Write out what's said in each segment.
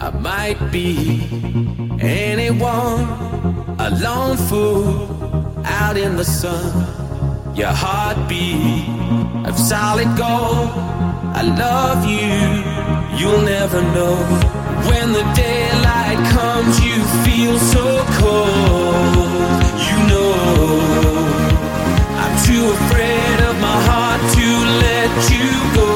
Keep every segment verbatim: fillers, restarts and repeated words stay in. I might be anyone, a lone fool out in the sun. Your heartbeat of solid gold. I love you, you'll never know. When the daylight comes, you feel so cold. You know, I'm too afraid of my heart to let you go.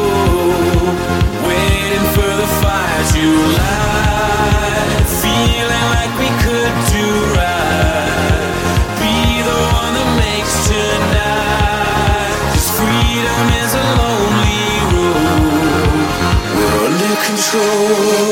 Waiting for the fires you light, feeling like we could do right. Be the one that makes tonight, 'cause freedom is a lonely road. We're under control.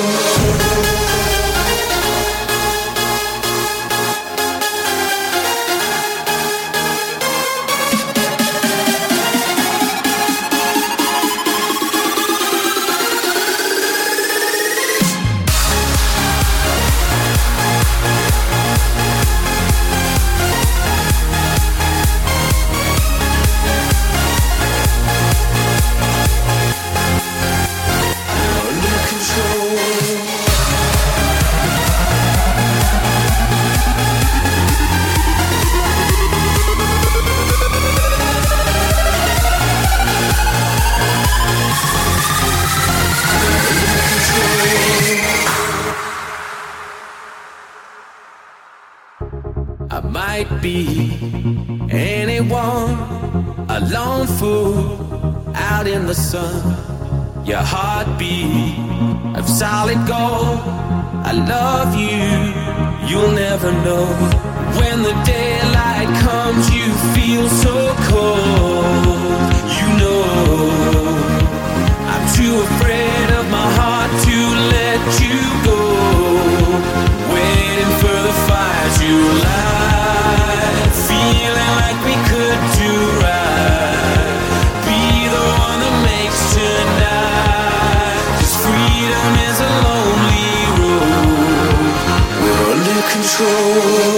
Might be anyone, a lone fool out in the sun. Your heartbeat of solid gold. I love you, you'll never know. When the daylight comes, you feel so cold. You know, I'm too afraid of my heart to let you go. Waiting for the fires you light. Feeling like we could do right. Be the one that makes tonight, 'cause freedom is a lonely road. We're under control.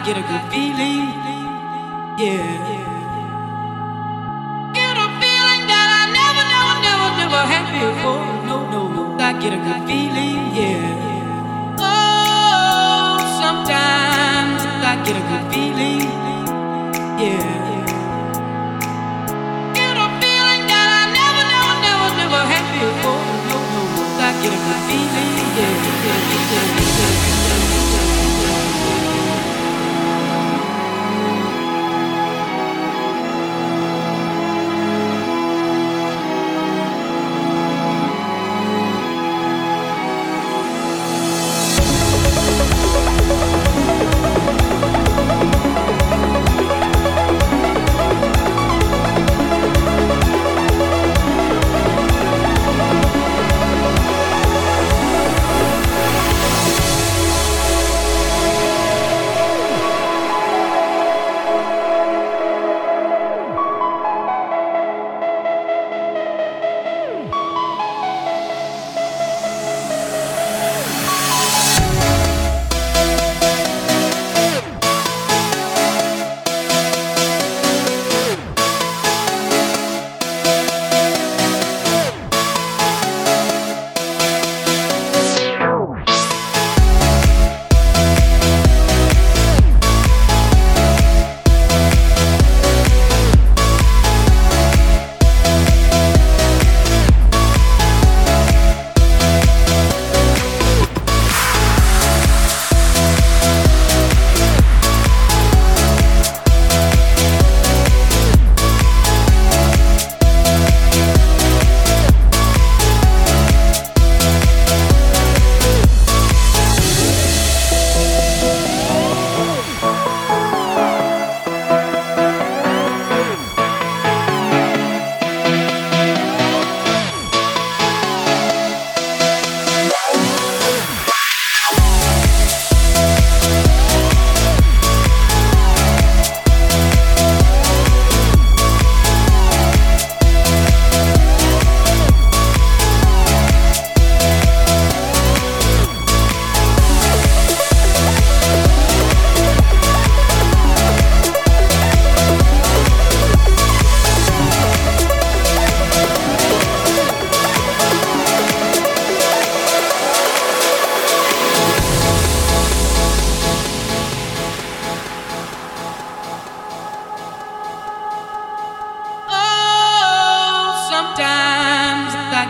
I get a good feeling, yeah. Get a feeling that I never, never, never, never had before. No, no, I get a good feeling, yeah. Oh, sometimes I get a good feeling, yeah. Get a feeling that I never, never, never, never had before. No, no, I get a good feeling, yeah, yeah, yeah, yeah.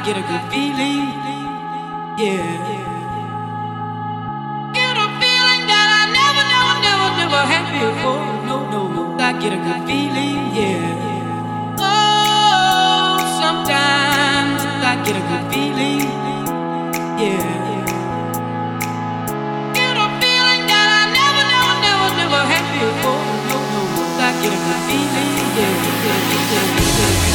Get a good feeling, yeah. Get a feeling that I never, never, never, never had before. No, no, I get a good feeling, yeah. Oh, sometimes I get a good feeling, yeah. Get a feeling that I never, never, never, never had before. No, no, I get a good feeling, yeah, yeah, yeah, yeah.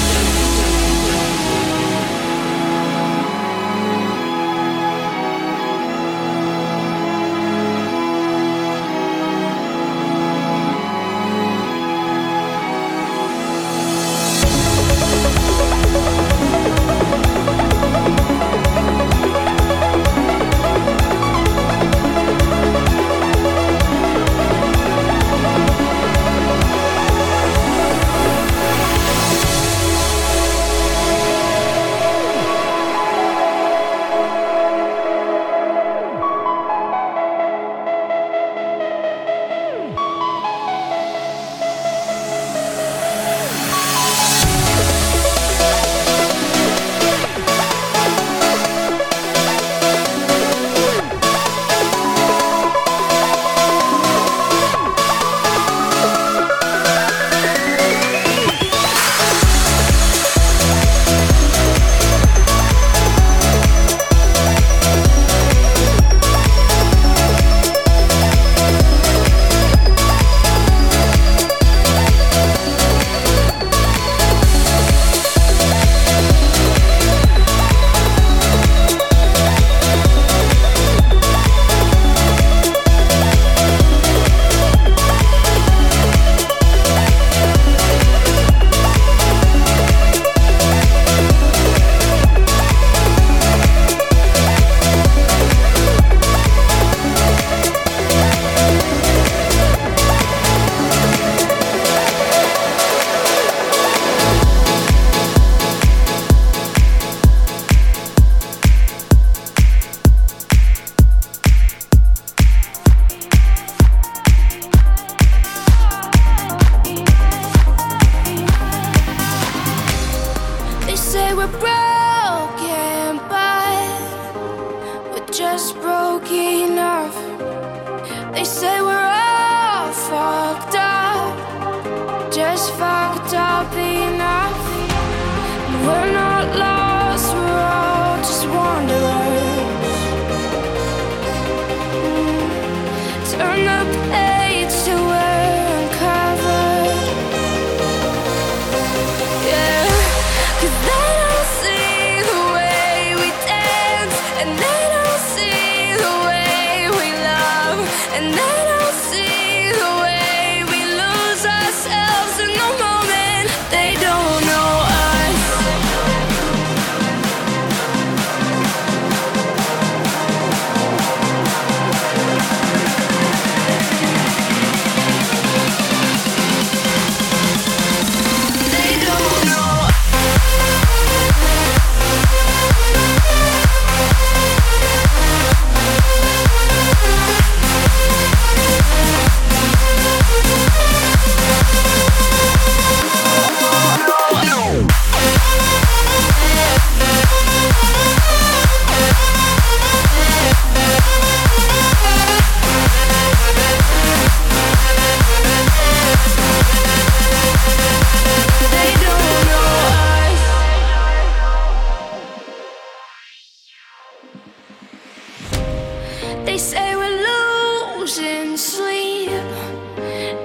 They say we're losing sleep,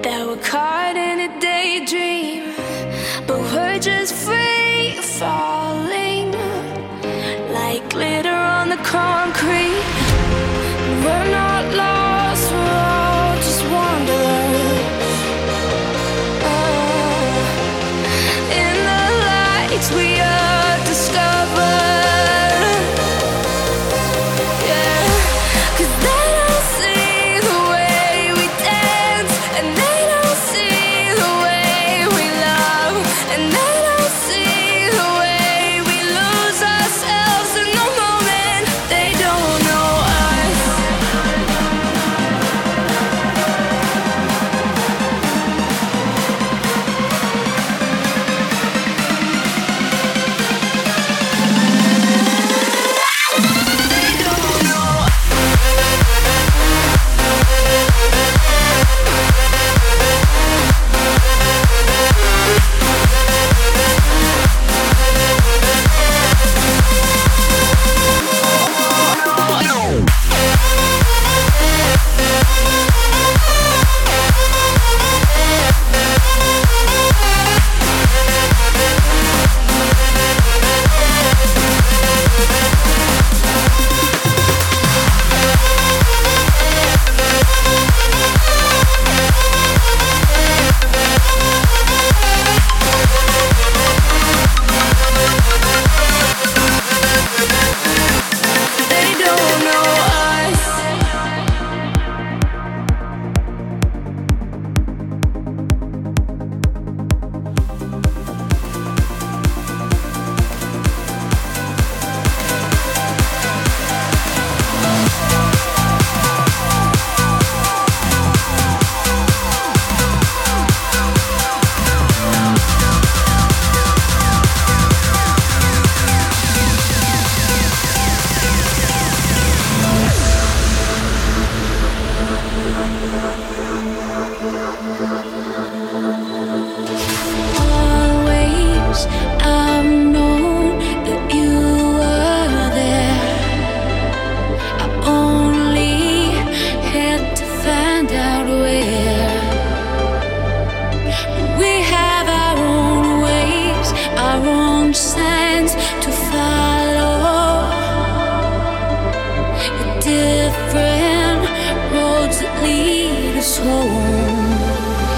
that we're caught in a daydream, but we're just free falling like glitter on the concrete. We're not lost, we're all just wanderers. Oh, in the lights we are discovered. Different roads that lead us home.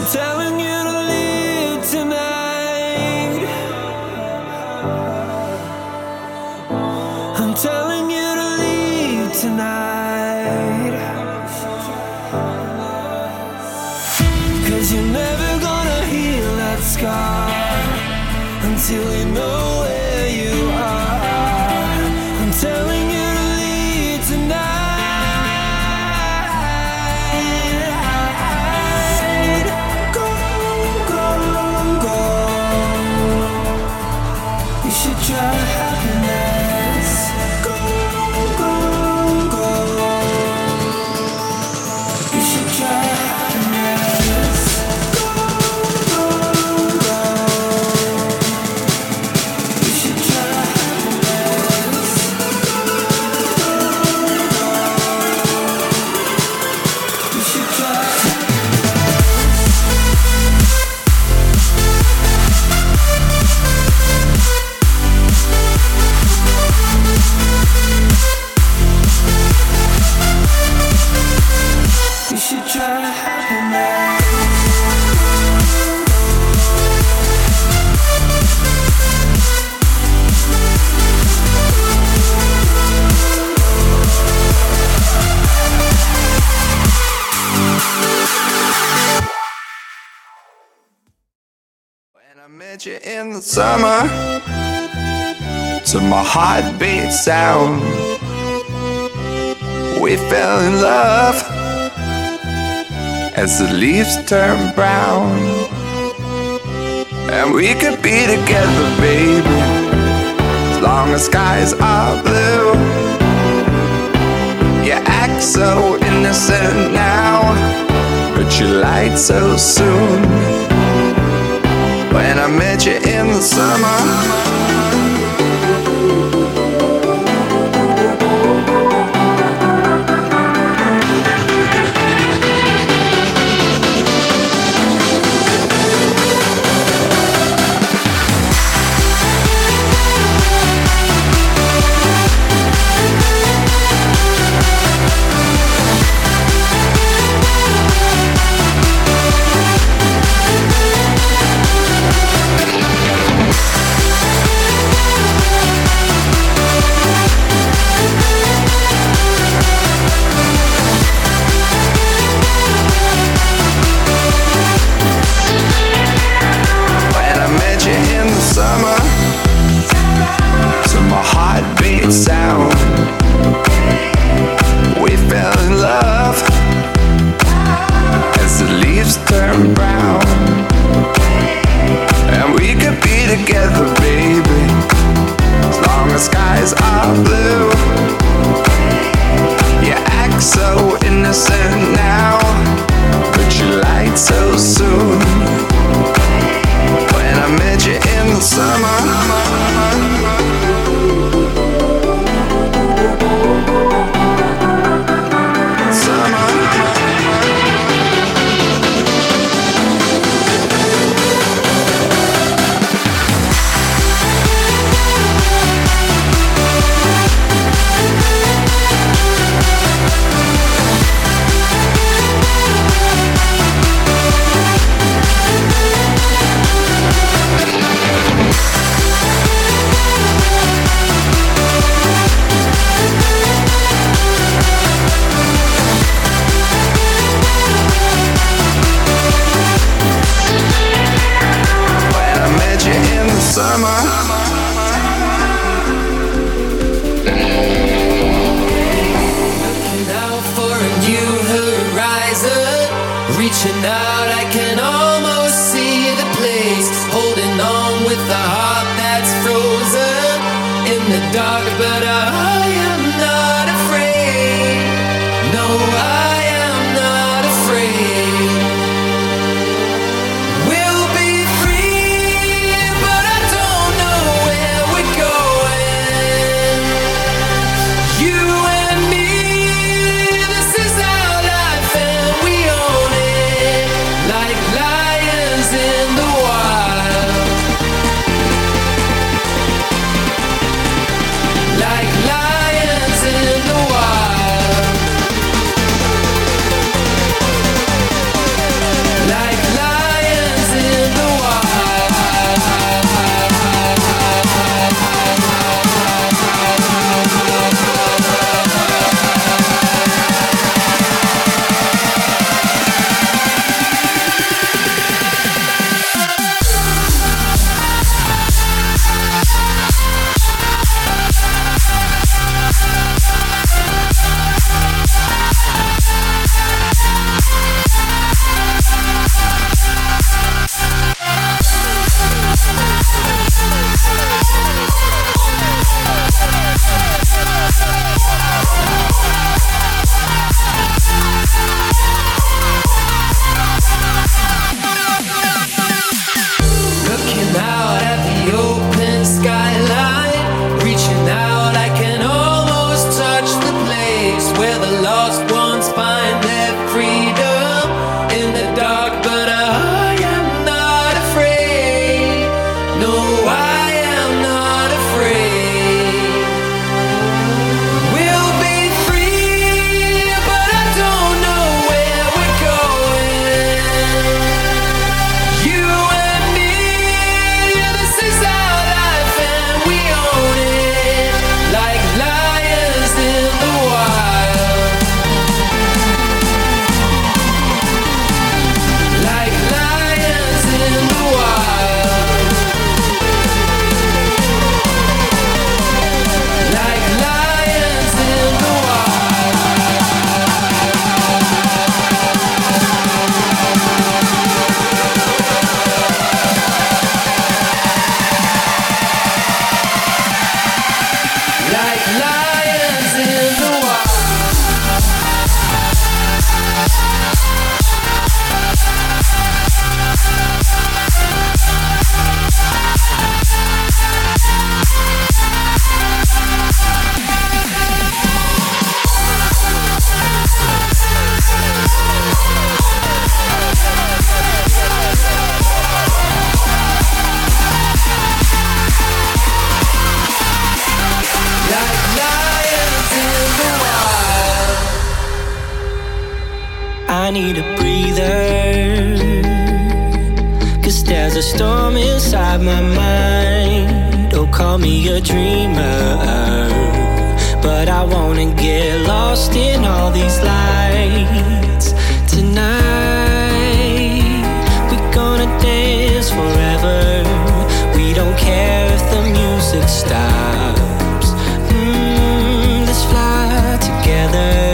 I'm telling you to leave tonight. I'm telling you to leave tonight. 'Cause you're never gonna heal that scar until you know where you are. I'm telling you to leave tonight. Met you in the summer to my heartbeat sound. We fell in love as the leaves turn brown. And we could be together, baby, as long as skies are blue. You act so innocent now, but you lied so soon. When I met you in the summer, reaching out, I can almost see the place, holding on with a heart that's frozen in the dark, but I am not afraid. No, I am not afraid. We'll be free, but I don't know where we're going. You and me, this is our life and we own it. Like lions in the wild. Like lions. I need a breather, 'cause there's a storm inside my mind. Oh, call me a dreamer, but I wanna get lost in all these lights. Tonight, we're gonna dance forever. We don't care if the music stops. Mm, let's fly together.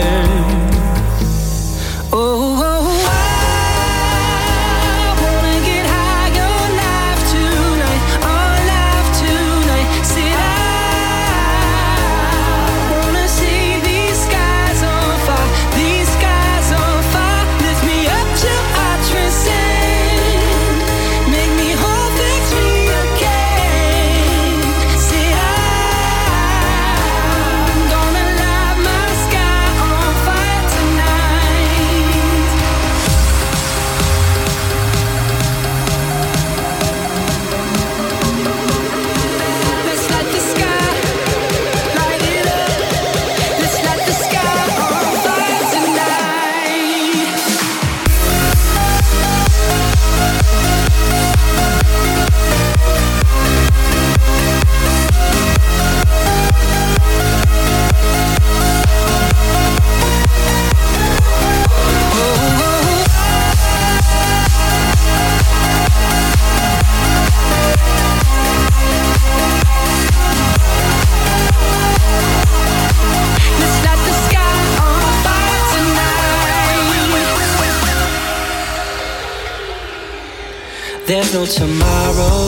There's no tomorrow.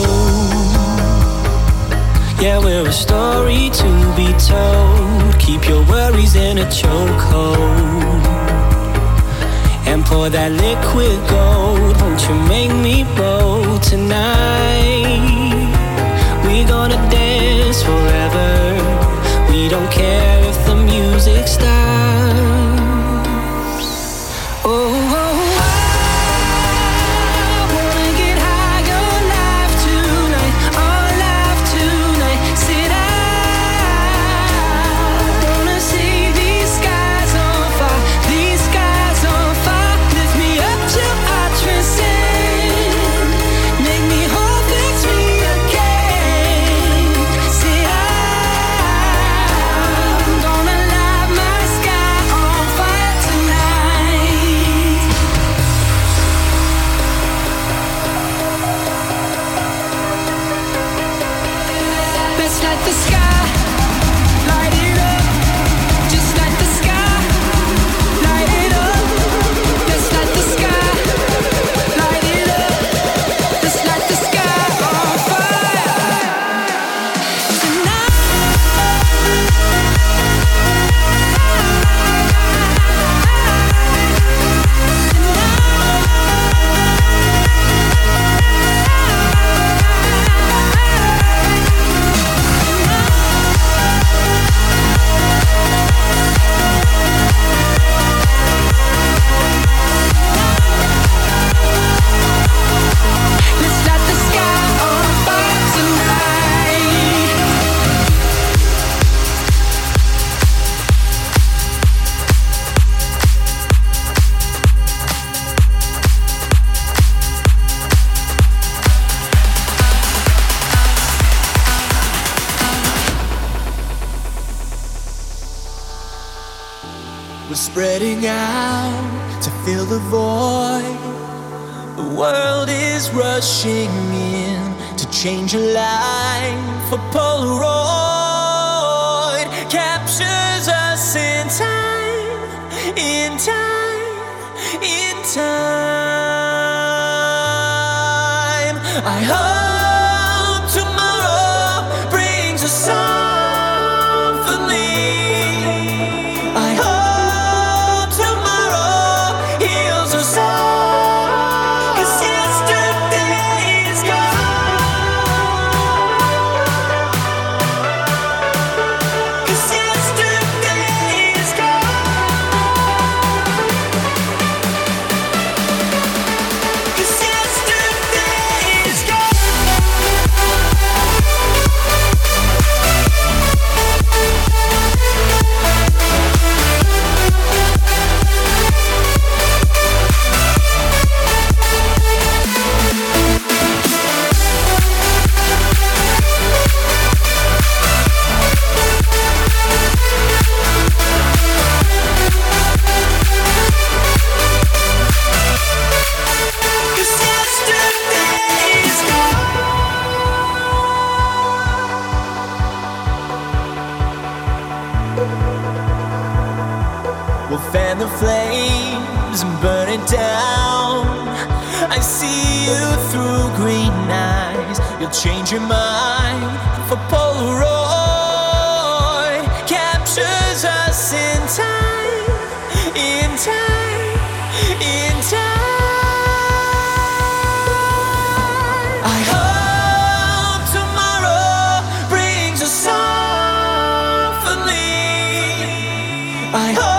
Yeah, we're a story to be told. Keep your worries in a chokehold and pour that liquid gold. Won't you make me bold tonight? We're gonna dance forever. We don't care if the music stops. Oh. Spreading out to fill the void. The world is rushing in to change a life. A Polaroid captures us in time, in time, in time. I hope tomorrow brings a song for me. I hope to change your mind for Polaroid captures us in time, in time, in time. I hope tomorrow brings us symphony. I hope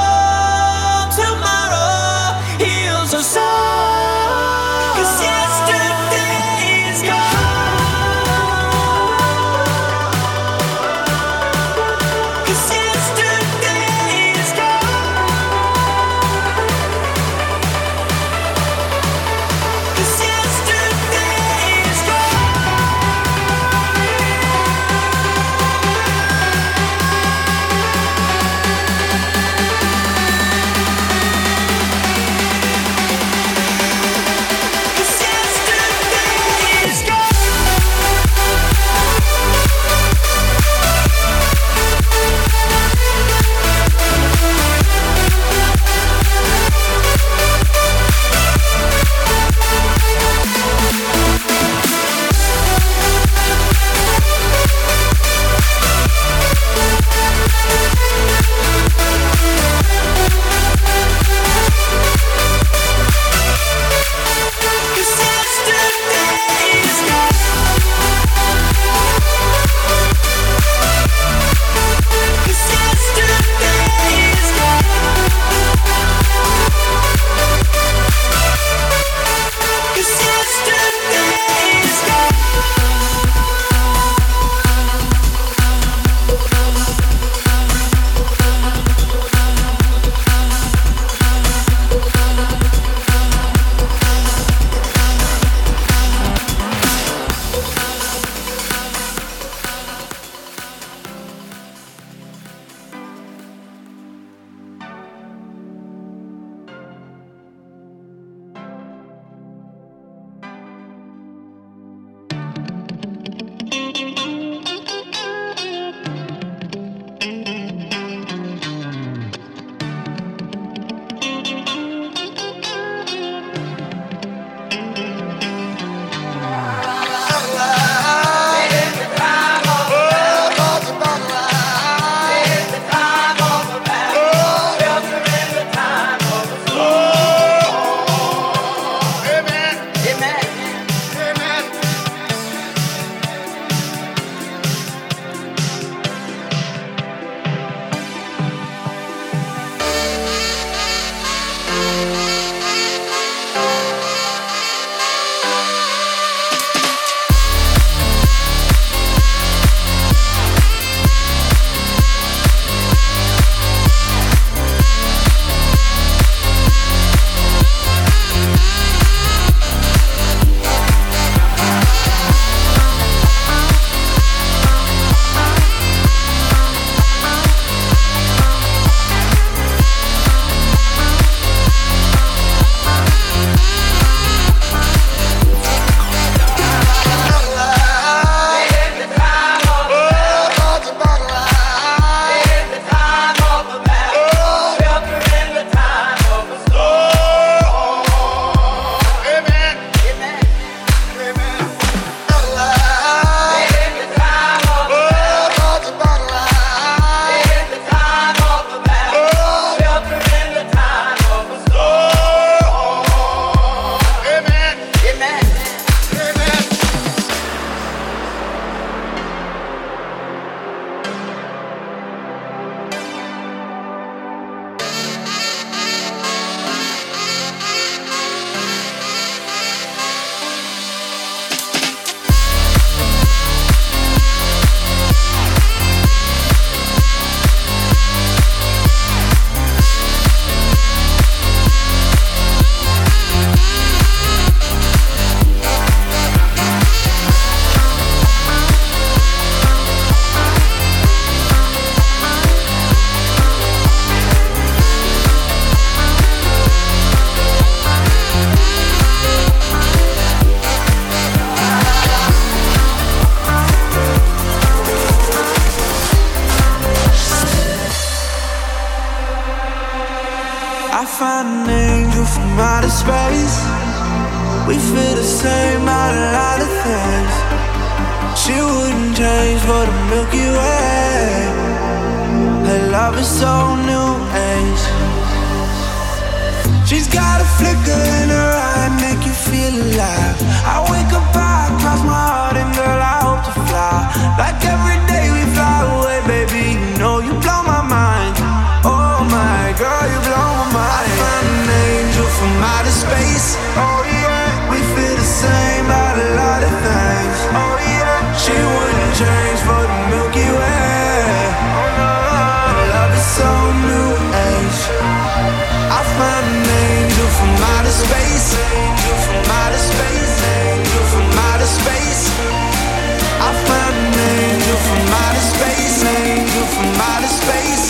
space. We feel the same about a lot of things. She wouldn't change for the Milky Way. Her love is so new age. She's got a flicker in her eye, make you feel alive. I wake up, I cross my heart, and girl, I hope to fly. Like every day we fly away, baby, you know you blow my mind. Oh my girl, you blow my mind. I found an angel from outer space. Oh yeah, we feel the same about a lot of things. Oh yeah, she wouldn't change for the Milky Way. Oh no, her love is so new age. I found an angel from outer space. Angel from outer space. Angel from outer space. I found an angel from outer space. Angel from outer space.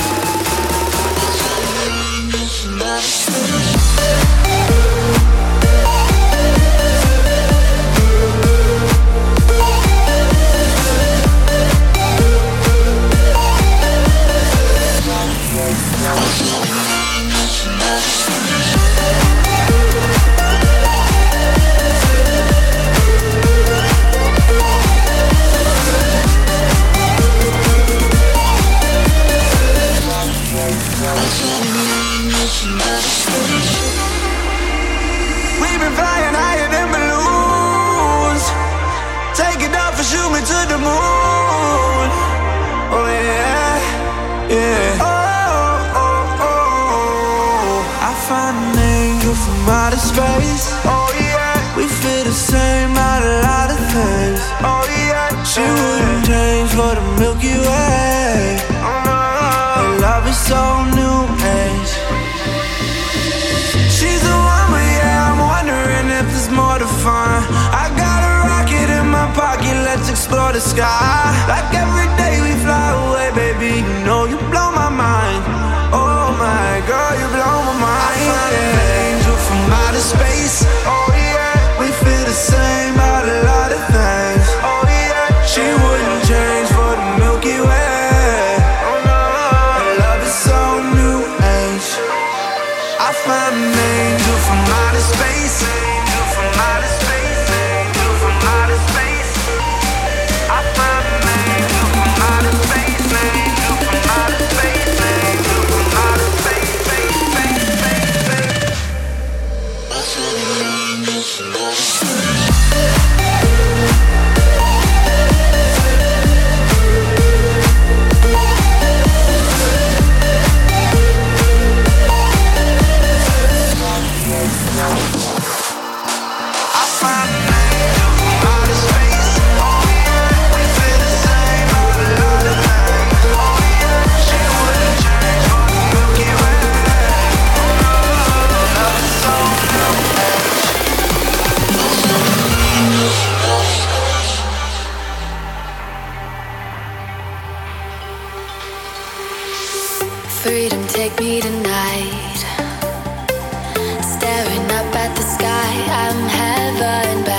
Tonight, staring up at the sky, I'm heaven bound.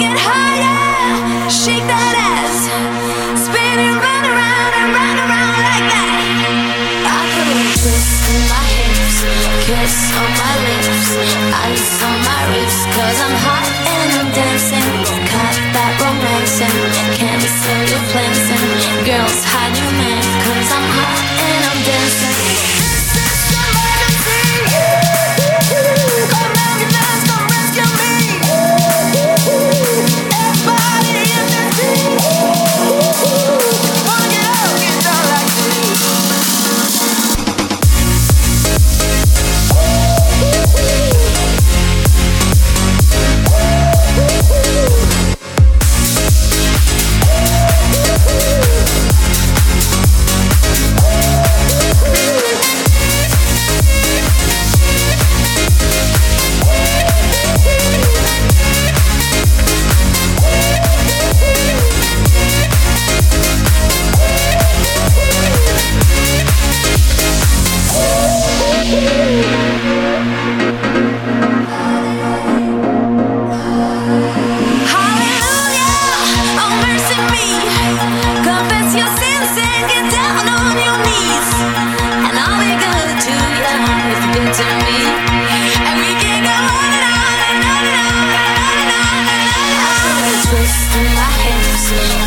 Kiss on my lips, ice on my wrist, 'cause I'm hot and I'm dancing. Caught that romancing, cancel your plans and girls hide your man, 'cause I'm hot and I'm dancing.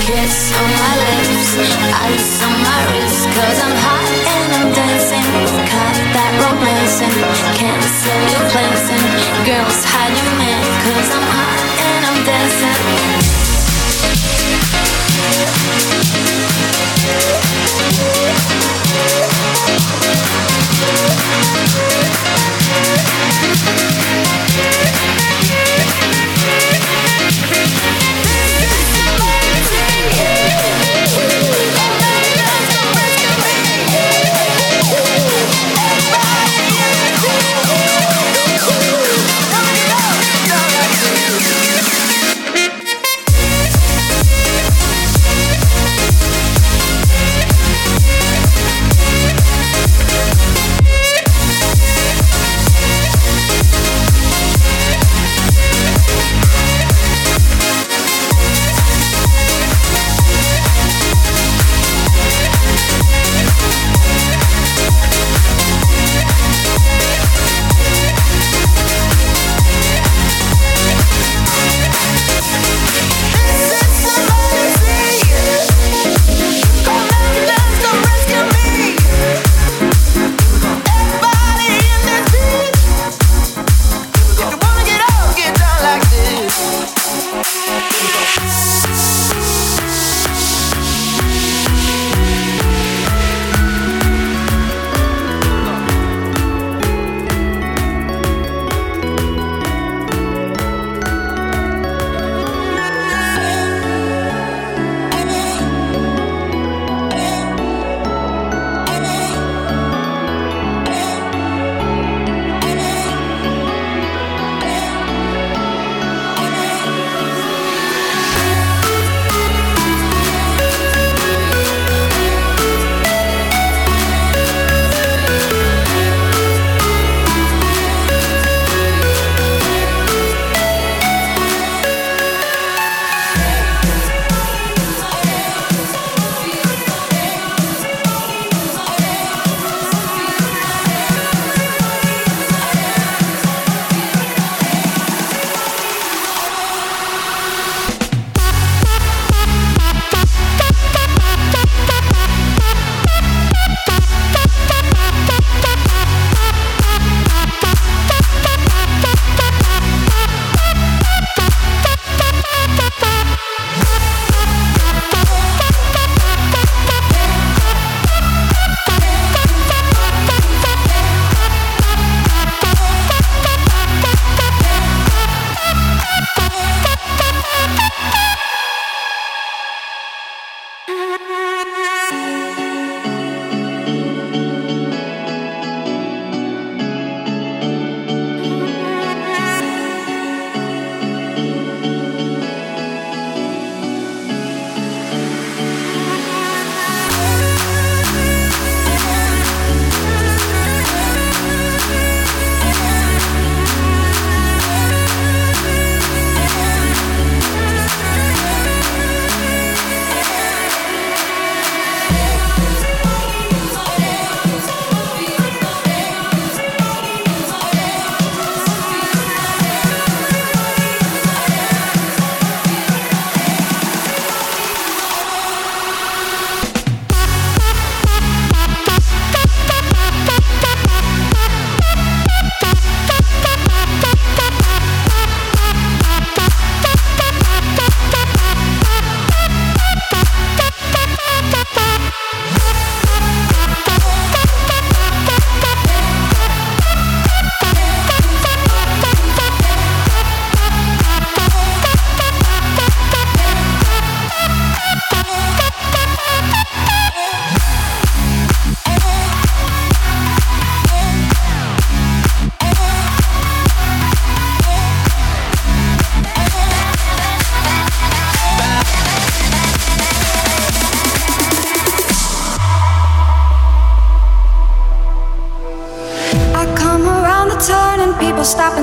Kiss on my lips, ice on my wrist, 'cause I'm hot and I'm dancing. Caught that romancing, cancel your plans and girls hide your man, 'cause I'm hot and I'm dancing. We'll be right back.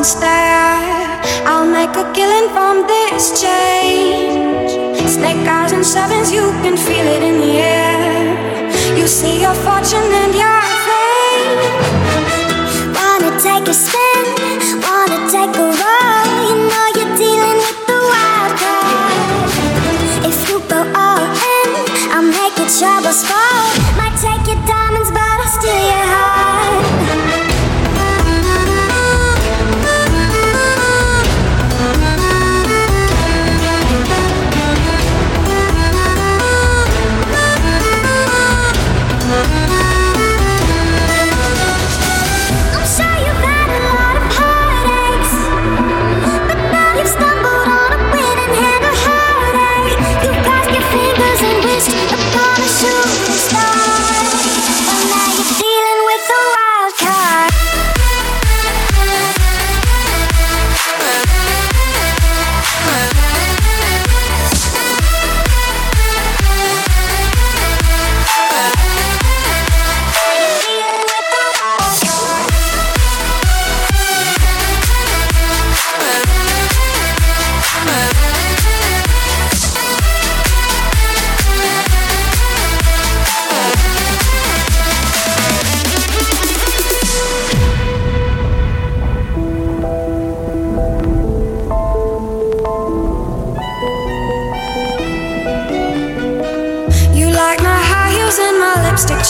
and stare. I'll make a killing from this change. Snake eyes and sevens, you can feel it in the air. You see your fortune and your fate. Wanna take a spin, wanna take a roll. You know you're dealing with the wild card. If you go all in, I'll make your troubles fall. Might take your diamonds, but I'll steal your heart.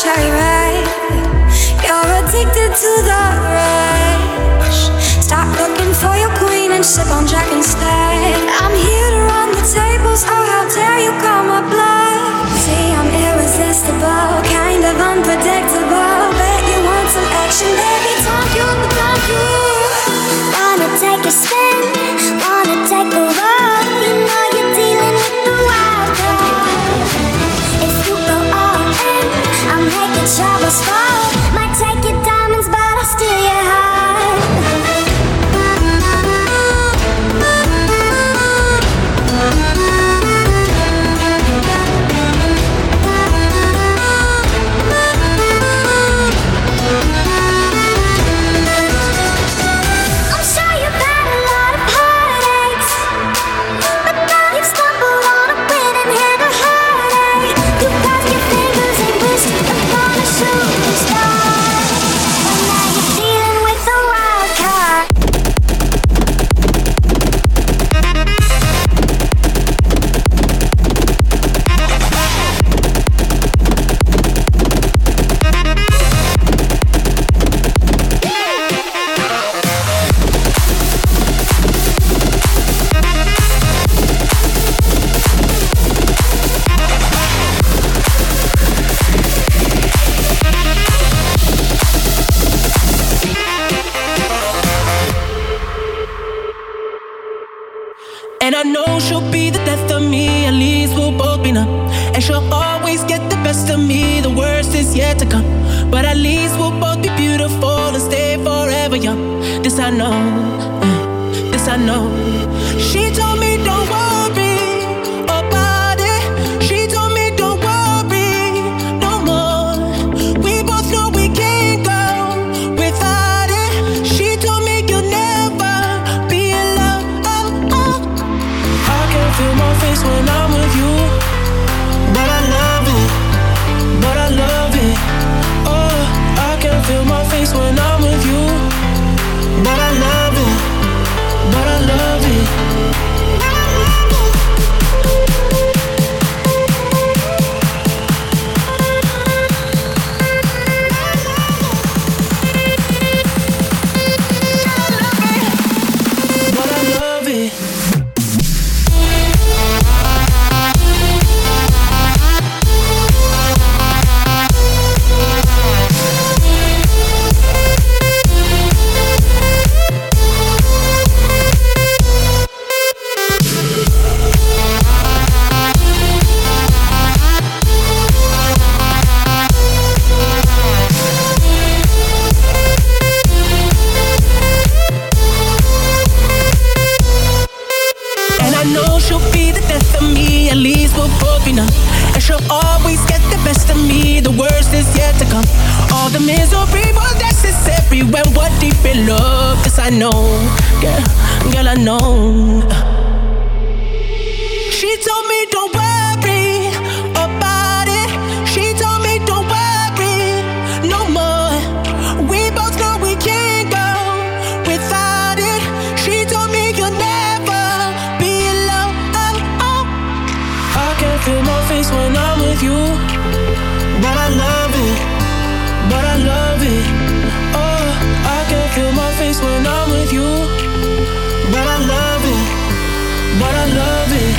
Cherry red, you're addicted to the rush. Stop looking for your queen and sip on Jack instead. I'm here to run the tables, oh how dare you call my bluff. See, I'm irresistible, kind of unpredictable. Bet you want some action, baby, don't you, don't you. Wanna take a spin, wanna take a roll. You know you're dealing with the wild card. If you go all in, I'll make your troubles fall. Might take your diamonds, but I'll steal your heart. Always get the best of me, the worst is yet to come. All the misery was necessary. free when we're deep in love. Cause I know, girl, girl, I know. She told me don't worry about it. She told me don't worry no more. We both know we can't go without it. She told me you'll never be alone. Oh, oh. I can feel my face when I'm with you. But I love it, but I love it. Oh, I can feel my face when I'm with you. But I love it, but I love it.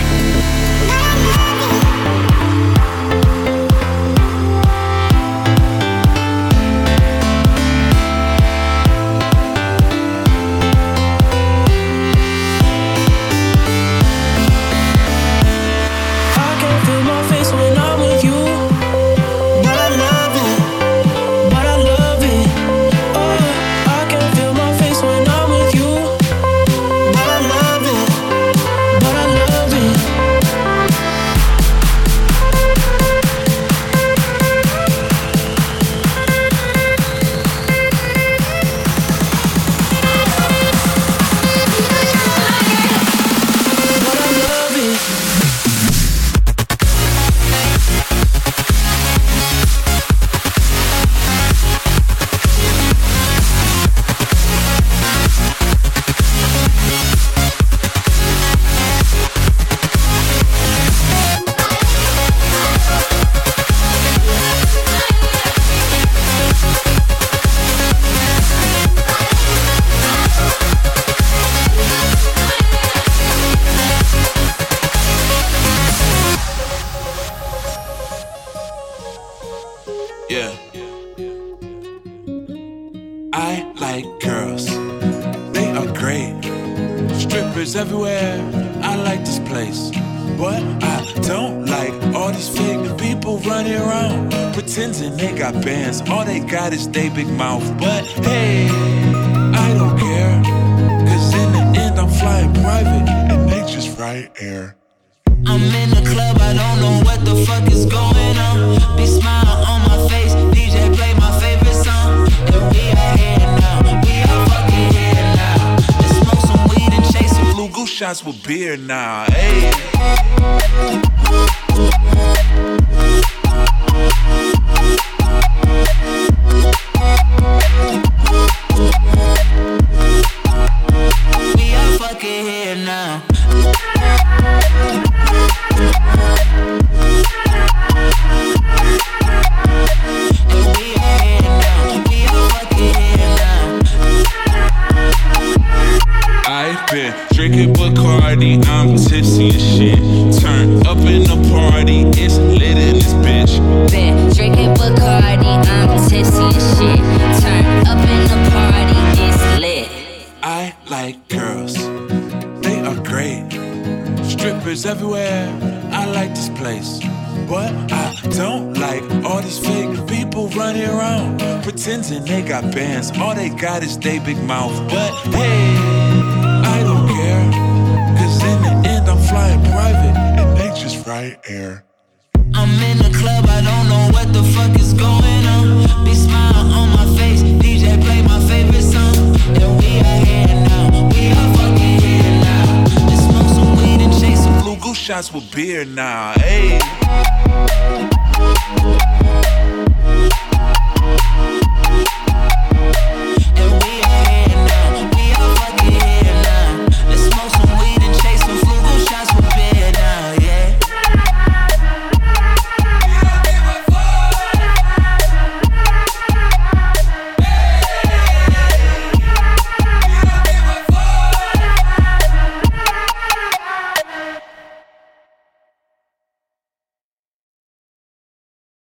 With beer now, hey. All they got is they big mouth. But hey, I don't care, cause in the end I'm flying private and they just fry air. I'm in the club, I don't know what the fuck is going on. Be smile on my face, D J play my favorite song. And we are here now, we are fucking here now. Let's smoke some weed and chase some blue goose shots with beer now, hey.